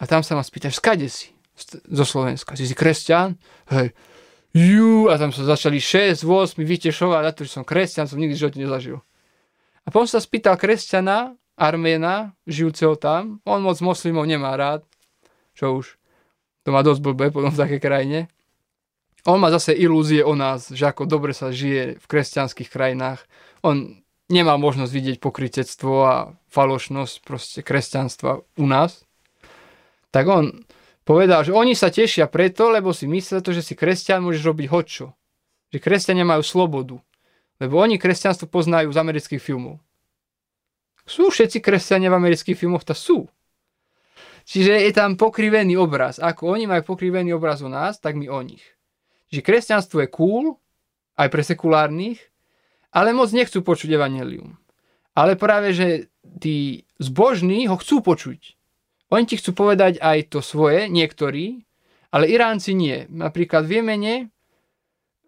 a tam sa ma spýtaš, skade si? Zo Slovenska. Si kresťan? Hej. A tam sa začali 6-8 vytešovať na to, že som kresťan, som nikdy v živote nezažil. A potom sa spýtal kresťana, Arména, žijúceho tam. On moc moslimov nemá rád. Čo už. To má dosť blbé potom v takej krajine. On má zase ilúzie o nás, že ako dobre sa žije v kresťanských krajinách. On nemá možnosť vidieť pokrytectvo a falošnosť proste kresťanstva u nás. Tak on povedal, že oni sa tešia preto, lebo si myslia to, že si kresťan môžeš robiť hočo. Že kresťania majú slobodu. Lebo oni kresťanstvo poznajú z amerických filmov. Sú všetci kresťania v amerických filmoch? Tá sú. Čiže je tam pokrivený obraz. Ako oni majú pokrivený obraz o nás, tak my o nich. Čiže kresťanstvo je cool, aj pre sekulárnych, ale moc nechcú počuť evanjelium. Ale práve, že tí zbožní ho chcú počuť. Oni ti chcú povedať aj to svoje, niektorí, ale Iránci nie. Napríklad v Jemene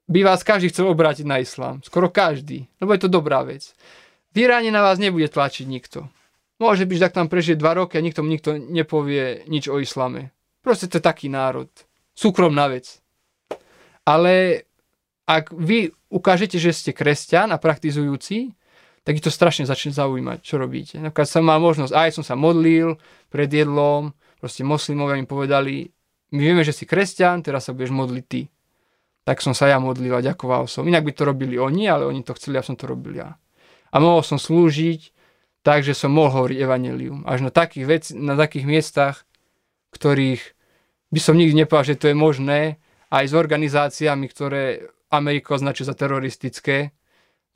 by vás každý chcel obrátiť na islám. Skoro každý, lebo je to dobrá vec. V Iráne na vás nebude tlačiť nikto. Môže byť, že tak tam prežije 2 roky a nikto nepovie nič o islame. Proste to je taký národ. Súkromná vec. Ale ak vy ukážete, že ste kresťan a praktizujúci, tak ich to strašne začne zaujímať, čo robíte. Napríklad som mal možnosť, aj som sa modlil pred jedlom, proste moslimovia mi povedali, my vieme, že si kresťan, teraz sa budeš modliť ty. Tak som sa ja modlil a ďakoval som. Inak by to robili oni, ale oni to chceli a som to robil ja. A mohol som slúžiť, takže som mohol hovoriť evanjelium. Až na takých, na takých miestach, ktorých by som nikdy nepovedal, že to je možné, aj s organizáciami, ktoré Amerika označuje za teroristické.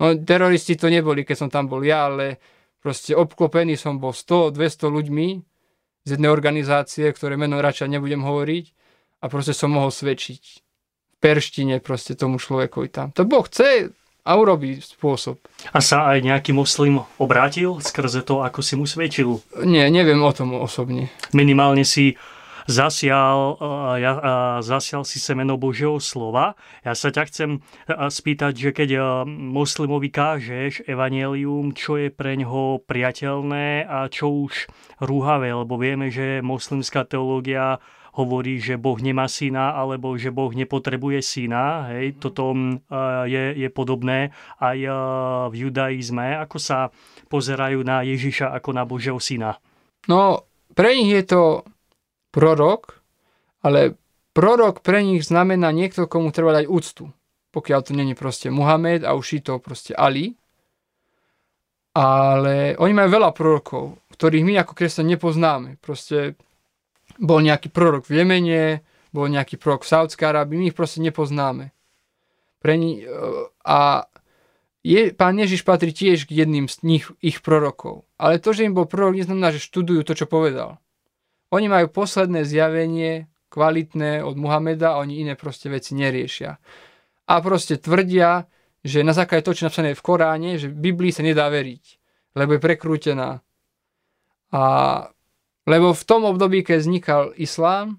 No, teroristi to neboli, keď som tam bol ja, ale proste obklopený som bol 100-200 ľuďmi z jednej organizácie, ktoré meno radšej nebudem hovoriť a proste som mohol svedčiť v perštine proste tomu človekovi tam. To Boh chce a urobí spôsob. A sa aj nejaký moslim obrátil skrze to, ako si mu svedčil? Nie, neviem o tom osobne. Minimálne si zasial si semeno Božieho slova. Ja sa ťa chcem spýtať, že keď moslimovi kážeš evanjelium, čo je pre ňoho priateľné a čo už rúhavé, lebo vieme, že moslimská teológia hovorí, že Boh nemá syna alebo že Boh nepotrebuje syna. Hej, toto je podobné aj v judaizme. Ako sa pozerajú na Ježiša ako na Božieho syna? No, pre nich je to prorok, ale prorok pre nich znamená niekto, komu treba dať úctu. Pokiaľ to není proste Muhammad a už to proste Ali. Ale oni majú veľa prorokov, ktorých my ako kresťania nepoznáme. Proste bol nejaký prorok v Jemene, bol nejaký prorok v Saudskej Arábii, my ich proste nepoznáme. Pán Ježiš patrí tiež k jedným z nich, ich prorokov. Ale to, že im bol prorok, neznamená, že študujú to, čo povedal. Oni majú posledné zjavenie, kvalitné od Muhameda a oni iné proste veci neriešia. A proste tvrdia, že na základe toho, čo je napísané v Koráne, že Biblii sa nedá veriť, lebo je prekrútená. A lebo v tom období, keď vznikal islám,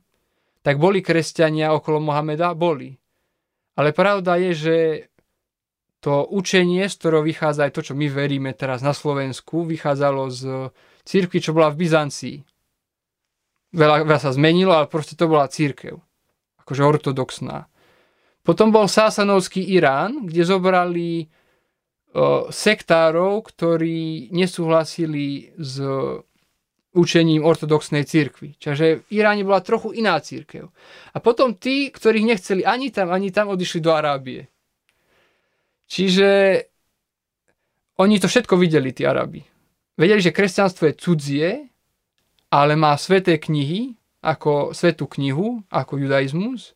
tak boli kresťania okolo Muhameda, boli. Ale pravda je, že to učenie, z ktorého vychádza aj to, čo my veríme teraz na Slovensku, vychádzalo z cirkvi, čo bola v Byzancii. Veľa sa zmenilo, ale proste to bola cirkev. Akože ortodoxná. Potom bol Sasanovský Irán, kde zobrali sektárov, ktorí nesúhlasili s učením ortodoxnej cirkvi. Čiže v Iráne bola trochu iná cirkev. A potom tí, ktorých nechceli ani tam, odišli do Arábie. Čiže oni to všetko videli, tí Arabi. Vedeli, že kresťanstvo je cudzie, ale má sveté knihy, ako svetú knihu, ako judaizmus,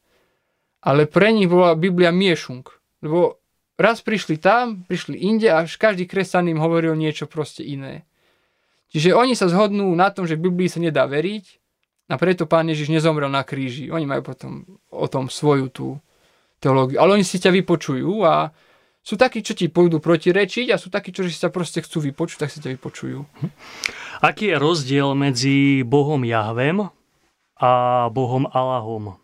ale pre nich bola Biblia miešunk. Lebo raz prišli tam, prišli inde a každý kresťan im hovoril niečo proste iné. Čiže oni sa zhodnú na tom, že Biblii sa nedá veriť, A preto Pán Ježiš nezomrel na kríži. Oni majú potom o tom svoju tú teológiu. Ale oni si ťa vypočujú a sú takí, čo ti pôjdu protirečiť a sú takí, čo si ťa proste chcú vypočuť, tak si ťa vypočujú. Aký je rozdiel medzi Bohom Jahvem a Bohom Alahom?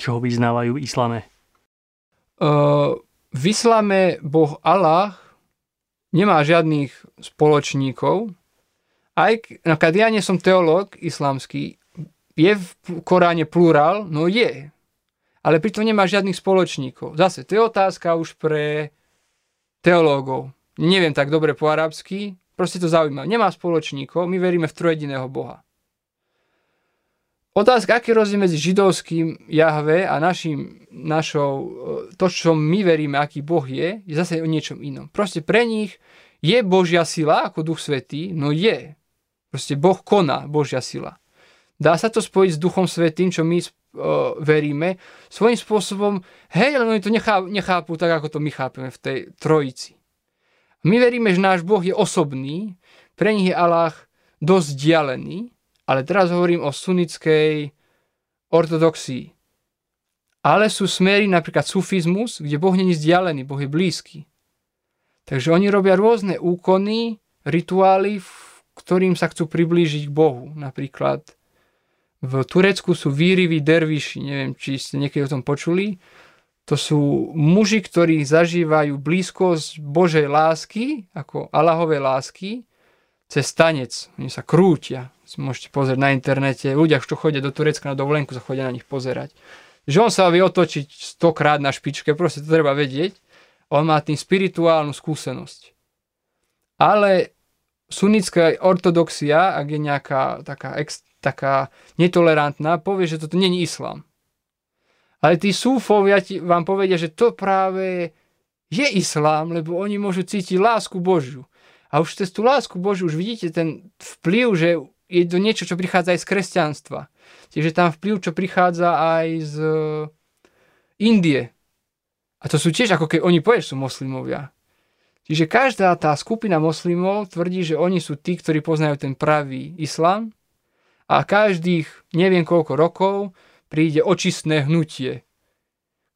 Čo ho vyznávajú v islame? V islame Boh Allah nemá žiadnych spoločníkov. Aj keď ja nie som teológ islamský, je v Koráne plurál? No je. Ale pritom nemá žiadnych spoločníkov. Zase, to je otázka už pre teológov. Neviem tak dobre po arabsky, proste to zaujíma. Nemá spoločníkov, my veríme v trojediného Boha. Otázka, aký je rozdiel medzi židovským Jahve a to, čo my veríme, aký Boh je zase o niečom inom. Proste pre nich je Božia sila ako Duch Svätý, no je. Proste Boh koná, Božia sila. Dá sa to spojiť s Duchom Svätým, čo my veríme, svojím spôsobom, len oni to nechápu tak, ako to my chápeme v tej trojici. My veríme, že náš Boh je osobný, pre nich je Allah dosť dialený, ale teraz hovorím o sunnickej ortodoxii. Ale sú smery, napríklad sufizmus, kde Boh nie je vzdialený, Boh je blízky. Takže oni robia rôzne úkony, rituály, v ktorým sa chcú priblížiť k Bohu. Napríklad v Turecku sú výriví derviši, neviem, či ste niekedy o tom počuli. To sú muži, ktorí zažívajú blízkosť Božej lásky, ako Allahovej lásky, cez tanec. Oni sa krútia. Môžete pozrieť na internete. Ľudia, čo chodia do Turecka na dovolenku, sa chodia na nich pozerať. Že on sa vie otočiť 100-krát na špičke, proste to treba vedieť. On má tým spirituálnu skúsenosť. Ale sunnická ortodoxia, ak je nejaká taká netolerantná, povie, že toto nie je islám. Ale tí súfovia vám povedia, že to práve je islám, lebo oni môžu cítiť lásku Božiu. A už cez tú lásku Božiu už vidíte ten vplyv, že je to niečo, čo prichádza aj z kresťanstva. Čiže tam vplyv, čo prichádza aj z Indie. A to sú tiež, ako keď oni povedia, sú moslimovia. Čiže každá tá skupina moslimov tvrdí, že oni sú tí, ktorí poznajú ten pravý islám. A každých neviem koľko rokov príde očistné hnutie,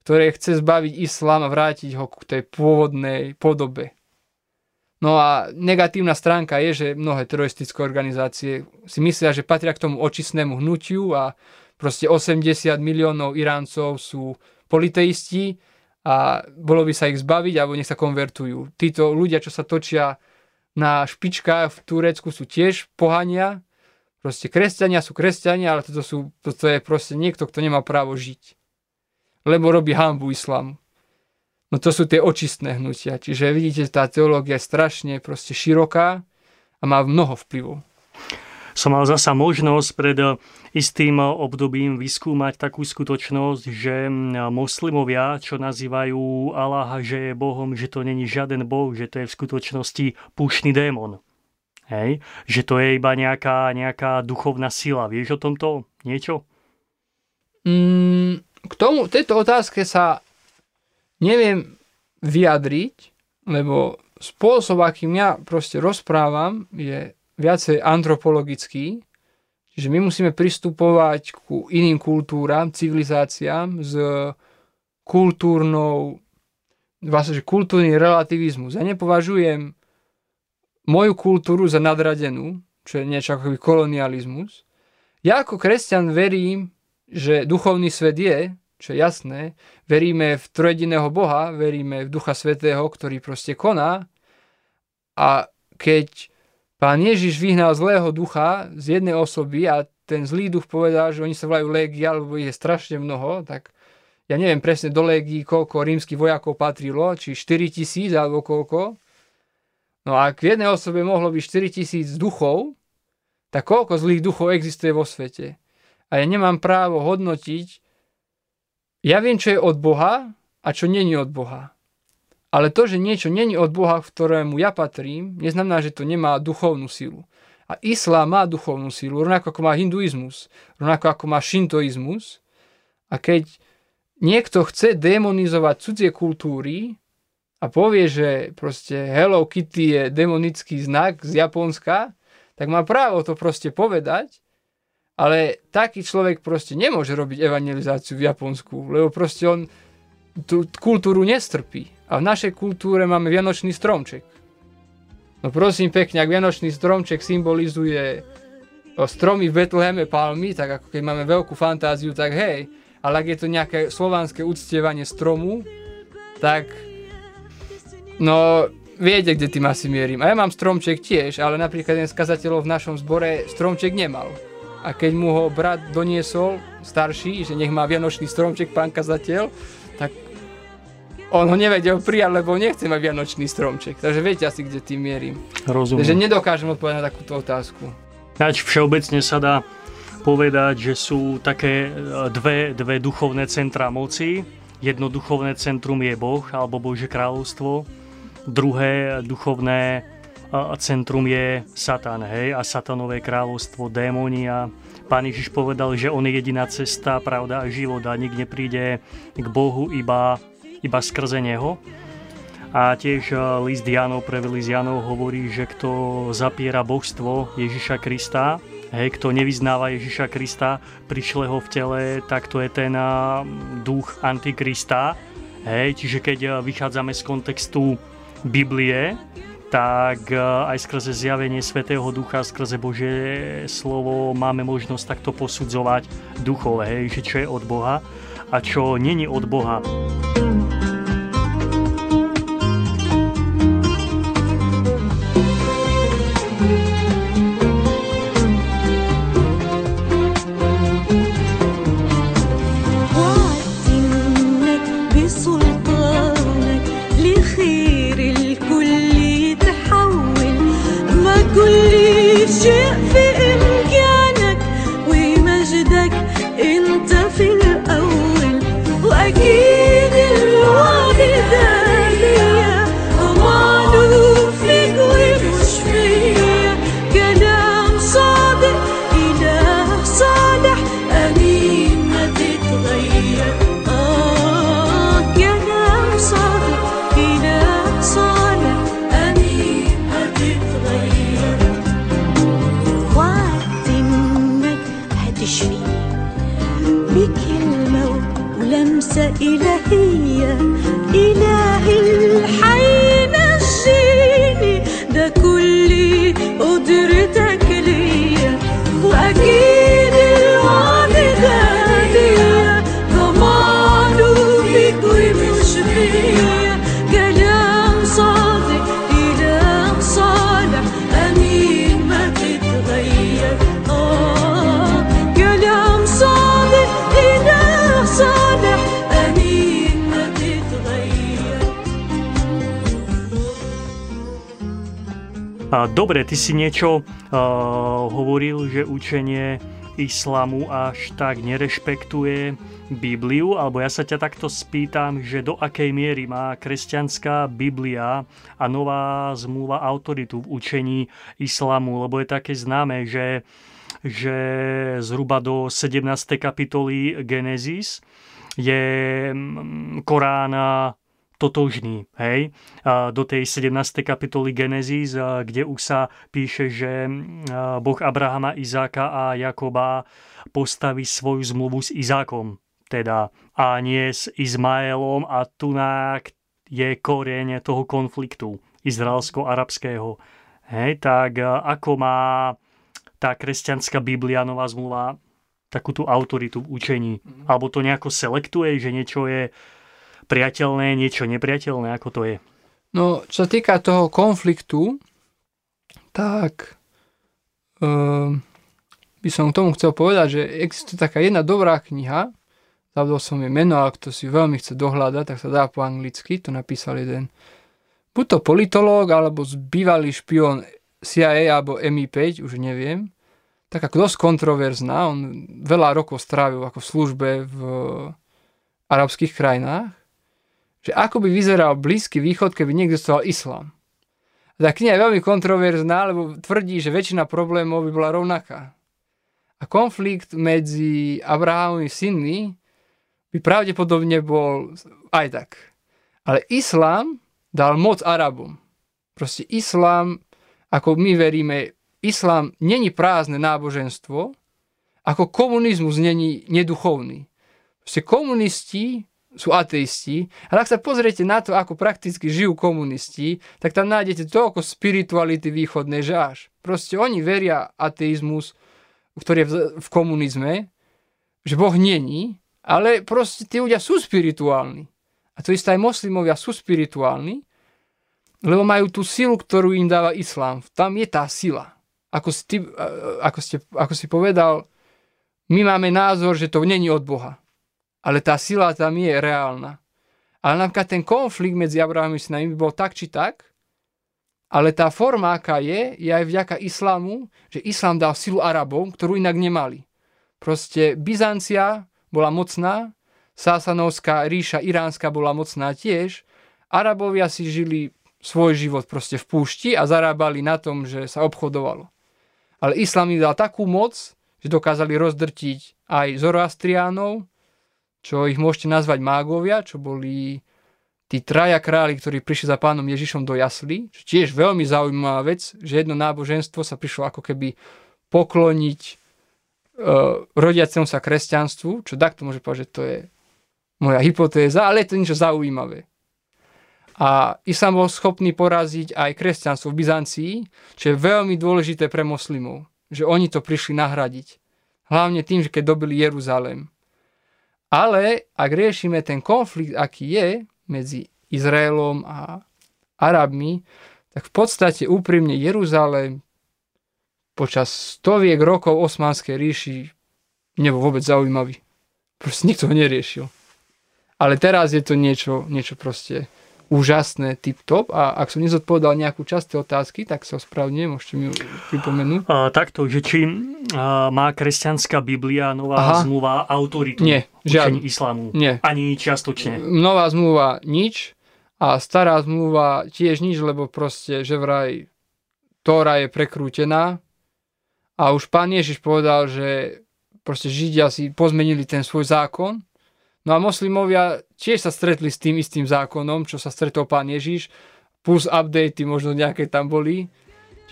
ktoré chce zbaviť islám a vrátiť ho k tej pôvodnej podobe. No a negatívna stránka je, že mnohé teroristické organizácie si myslia, že patria k tomu očistnému hnutiu a proste 80 miliónov Iráncov sú politeisti a bolo by sa ich zbaviť alebo nech sa konvertujú. Títo ľudia, čo sa točia na špičkách v Turecku, sú tiež pohania. Proste kresťania sú kresťania, ale toto je proste niekto, kto nemá právo žiť. Lebo robí hanbu islámu. No to sú tie očistné hnutia. Čiže vidíte, tá teológia je strašne proste široká a má mnoho vplyvov. Som mal zasa možnosť pred istým obdobím vyskúmať takú skutočnosť, že moslimovia, čo nazývajú Allaha, že je Bohom, že to není žiaden Boh, že to je v skutočnosti púštny démon. Hej? Že to je iba nejaká duchovná sila. Vieš o tomto niečo? K tejto otázke sa neviem vyjadriť, lebo spôsob, akým ja proste rozprávam, je viacej antropologický. Čiže my musíme pristupovať ku iným kultúram, civilizáciám s kultúrny relativizmus. Ja nepovažujem moju kultúru za nadradenú, čo je niečo ako kolonializmus. Ja ako kresťan verím, že duchovný svet je, čo je jasné, veríme v trojediného Boha, veríme v Ducha Svätého, ktorý proste koná. A keď Pán Ježiš vyhnal zlého ducha z jednej osoby a ten zlý duch povedal, že oni sa volajú légia, lebo ich je strašne mnoho, tak ja neviem presne do légií, koľko rímskych vojakov patrilo, či 4 000 alebo koľko. No a k jednej osobe mohlo byť 4 000 duchov, tak koľko zlých duchov existuje vo svete. A ja nemám právo hodnotiť. Ja viem, čo je od Boha a čo nie je od Boha. Ale to, že niečo nie je od Boha, v ktorému ja patrím, neznamená, že to nemá duchovnú silu. A islám má duchovnú silu, rovnako ako má hinduizmus, rovnako ako má šintoizmus. A keď niekto chce demonizovať cudzie kultúry a povie, že proste Hello Kitty je demonický znak z Japonska, tak má právo to proste povedať. Ale taký človek proste nemôže robiť evangelizáciu v Japonsku, lebo proste on tú kultúru nestrpí. A v našej kultúre máme vianočný stromček. No prosím pekne, ak vianočný stromček symbolizuje stromy v Betleheme palmy, tak ako keď máme veľkú fantáziu, tak hej. Ale ak je to nejaké slovanské uctievanie stromu, tak no... Viete, kde tým asi mierim. A ja mám stromček tiež, ale napríklad jeden z kazateľov v našom zbore stromček nemal. A keď mu ho brat doniesol, starší, že nech má vianočný stromček pán kazateľ, tak on ho nevedel prijať, lebo nechce mať vianočný stromček. Takže viete asi, kde tým mierim. Rozumiem. Takže nedokážem odpovedať na takúto otázku. Nač všeobecne sa dá povedať, že sú také dve duchovné centrá moci. Jedno duchovné centrum je Boh alebo Božie kráľovstvo. Druhé duchovné centrum je Satan, hej, a Satanové kráľovstvo, démoni, a Pán Ježiš povedal, že on je jediná cesta, pravda a život a nikto nepríde k Bohu iba skrze neho. A tiež list Janov, prvý list Janov hovorí, že kto zapiera božstvo Ježiša Krista, hej, kto nevyznáva Ježiša Krista, prišlého v tele, tak to je ten duch Antikrista, hej, čiže keď vychádzame z kontextu Biblie, tak aj skrze zjavenie Svätého Ducha, skrze Božie slovo máme možnosť takto posudzovať duchov, hej, že čo je od Boha a čo není od Boha. Dobre, ty si niečo hovoril, že učenie islamu až tak nerešpektuje Bibliu, alebo ja sa ťa takto spýtam, že do akej miery má kresťanská Biblia a nová zmluva autoritu v učení islamu, lebo je také známe, že zhruba do 17. kapitoly Genesis je Korán totožný, hej, do tej 17. kapitoly Genesis, kde už sa píše, že Boh Abrahama, Izáka a Jakoba postaví svoju zmluvu s Izákom, teda, a nie s Izmaelom, a tunák je koreň toho konfliktu izraelsko-arabského. Hej, tak ako má tá kresťanská Biblia, nová zmluva, takú tú autoritu v učení? Alebo to nejako selektuje, že niečo je priateľné, niečo nepriateľné, ako to je? No, čo sa týka toho konfliktu, tak by som k tomu chcel povedať, že existuje taká jedna dobrá kniha, zabudol som jej meno, ale kto si veľmi chce dohľadať, tak sa dá po anglicky, to napísal jeden buď to politológ, alebo bývalý špión CIA, alebo MI5, už neviem, tak ako dosť kontroverzná, on veľa rokov strávil ako v službe v arabských krajinách, že ako by vyzeral Blízky východ, keby neexistoval islám. Tá kniha je veľmi kontroverzná, lebo tvrdí, že väčšina problémov by bola rovnaká. A konflikt medzi Abrahamovými synmi by pravdepodobne bol aj tak. Ale islám dal moc Arabom. Proste islám, ako my veríme, islám není prázdne náboženstvo, ako komunizmus není neduchovný. Proste komunisti sú ateisti, ale ak sa pozriete na to, ako prakticky žijú komunisti, tak tam nájdete toľko spirituality východnej, že až. Proste oni veria ateizmus, ktorý je v komunizme, že Boh není, ale proste tí ľudia sú spirituálni. A to isté aj moslimovia sú spirituálni, lebo majú tú silu, ktorú im dáva islám. Tam je tá sila. Ako si povedal, my máme názor, že to není od Boha. Ale tá sila tam je reálna. Ale napríklad ten konflikt medzi Abrahamom a synmi bol tak či tak, ale tá forma, aká je aj vďaka islámu, že islám dal silu Arabom, ktorú inak nemali. Proste Byzancia bola mocná, Sasanovská ríša iránska bola mocná tiež. Arabovia si žili svoj život proste v púšti a zarábali na tom, že sa obchodovalo. Ale islám im dal takú moc, že dokázali rozdrtiť aj Zoroastriánov, čo ich môžete nazvať mágovia, čo boli tí traja králi, ktorí prišli za pánom Ježišom do jaslí, čo tiež veľmi zaujímavá vec, že jedno náboženstvo sa prišlo ako keby pokloniť rodiacemu sa kresťanstvu, čo takto môže povedať, že to je moja hypotéza, ale je to niečo zaujímavé. A islám bol schopný poraziť aj kresťanstvo v Byzancii, čo je veľmi dôležité pre moslimov, že oni to prišli nahradiť. Hlavne tým, že keď dobili Jeruzalém. Ale ak riešime ten konflikt, aký je medzi Izraelom a Arabmi, tak v podstate úprimne Jeruzalém počas stoviek rokov Osmanskej ríši nebol vôbec zaujímavý. Proste nikto ho neriešil. Ale teraz je to niečo proste úžasné, tip-top. A ak som nezodpovedal nejakú časť tej otázky, tak sa ospravedlňujem, môžete mi pripomenúť. Takto, že či má kresťanská Biblia, nová zmluva autoritu? Nie, žiadnu. Islámu? Nie. Ani čiastočne? Nová zmluva nič a stará zmluva tiež nič, lebo proste, že vraj Tóra je prekrútená a už pán Ježiš povedal, že proste Židia si pozmenili ten svoj zákon. No a moslimovia tiež sa stretli s tým istým zákonom, čo sa stretol pán Ježiš, plus updatey možno nejaké tam boli.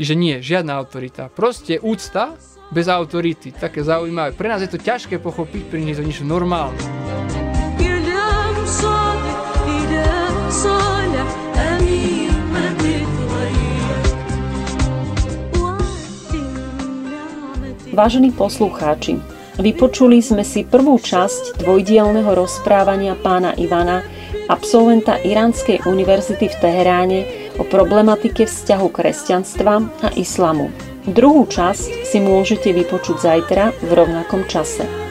Čiže nie, žiadna autorita. Proste úcta bez autority. Také zaujímavé. Pre nás je to ťažké pochopiť, pre nich je to niečo normálne. Vážení poslucháči, vypočuli sme si prvú časť dvojdielneho rozprávania pána Ivana, absolventa Iránskej univerzity v Teheráne, o problematike vzťahu kresťanstva a islamu. Druhú časť si môžete vypočuť zajtra v rovnakom čase.